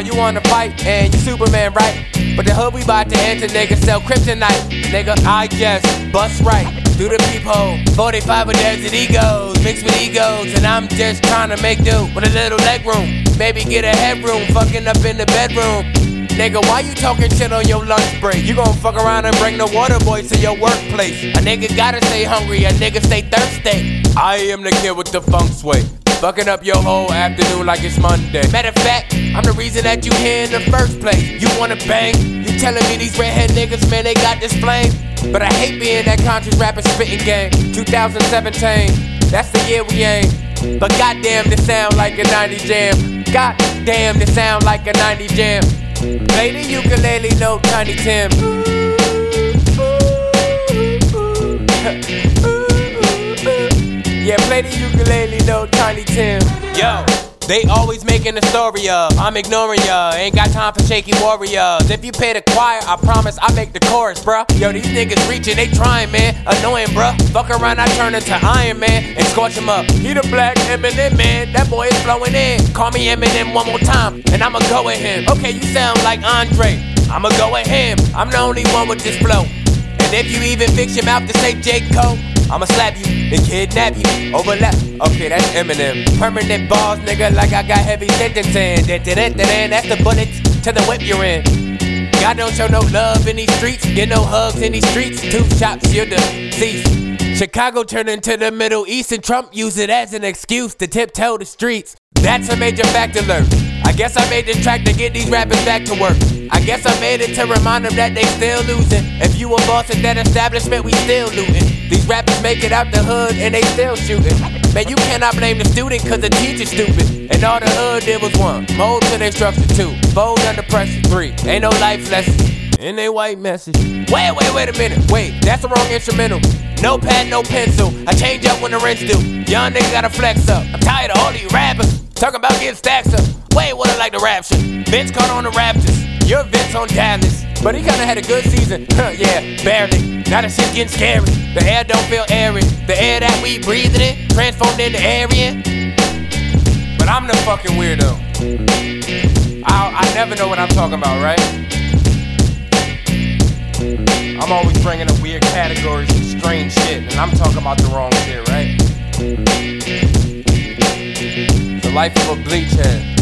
Meanwhile, you wanna fight and you Superman, right? But the hood we bout to enter, nigga, sell kryptonite. Nigga, I just bust right through the peephole. 45 of desert egos, mixed with egos, and I'm just trying to make do with a little leg room. Maybe get a headroom, fucking up in the bedroom. Nigga, why you talking shit on your lunch break? You gon' fuck around and bring the water boys to your workplace. A nigga gotta stay hungry, a nigga stay thirsty. I am the kid with the funk sway, fucking up your whole afternoon like it's Monday. Matter of fact, I'm the reason that you here in the first place. You wanna bang? You telling me these redhead niggas, man, they got this flame? But I hate being that conscious rapper spitting game. 2017, that's the year we aim. But goddamn, this sound like a 90s jam. Goddamn, this sound like a 90s jam. Play the ukulele, no Tiny Tim. Yeah, play the ukulele, no Tiny Tim. Yo, they always making a story up. I'm ignoring ya, ain't got time for shaky warriors. If you pay the choir, I promise I make the chorus, bruh. Yo, these niggas reaching, they trying, man, annoying, bruh. Fuck around, I turn into Iron Man and scorch him up. He the black Eminem, man, that boy is flowing in. Call me Eminem one more time, and I'ma go at him. Okay, you sound like Andre, I'ma go at him. I'm the only one with this flow. And if you even fix your mouth to say J. Cole, I'ma slap you, then kidnap you, overlap. Okay, that's Eminem. Permanent bars, nigga, like I got heavy sentencing. That's the bullets to the whip you're in. God don't show no love in these streets, get no hugs in these streets. Two shots, you're deceased. Chicago turned into the Middle East, and Trump used it as an excuse to tiptoe the streets. That's a major fact alert. I guess I made this track to get these rappers back to work. I guess I made it to remind them that they still losing. If you a boss at that establishment, we still looting. These rappers make it out the hood and they still shooting. Man, you cannot blame the student cause the teacher's stupid. And all the hood did was one, mold to their structure 2, fold under pressure 3. Ain't no life lesson in they white message. Wait a minute, that's the wrong instrumental. No pad, no pencil, I change up when the rent's due. Young nigga gotta flex up, I'm tired of all these rappers talking about getting stacks up. Wait, what I like the rapture? Vince caught on the Raptors, you're Vince on Dallas. But he kinda had a good season, yeah, barely. Now the shit's getting scary, the air don't feel airy. The air that we breathing in, transformed into Aryan. But I'm the fucking weirdo. I never know what I'm talking about, right? I'm always bringing up weird categories and strange shit, and I'm talking about the wrong shit, right? The life of a bleach head.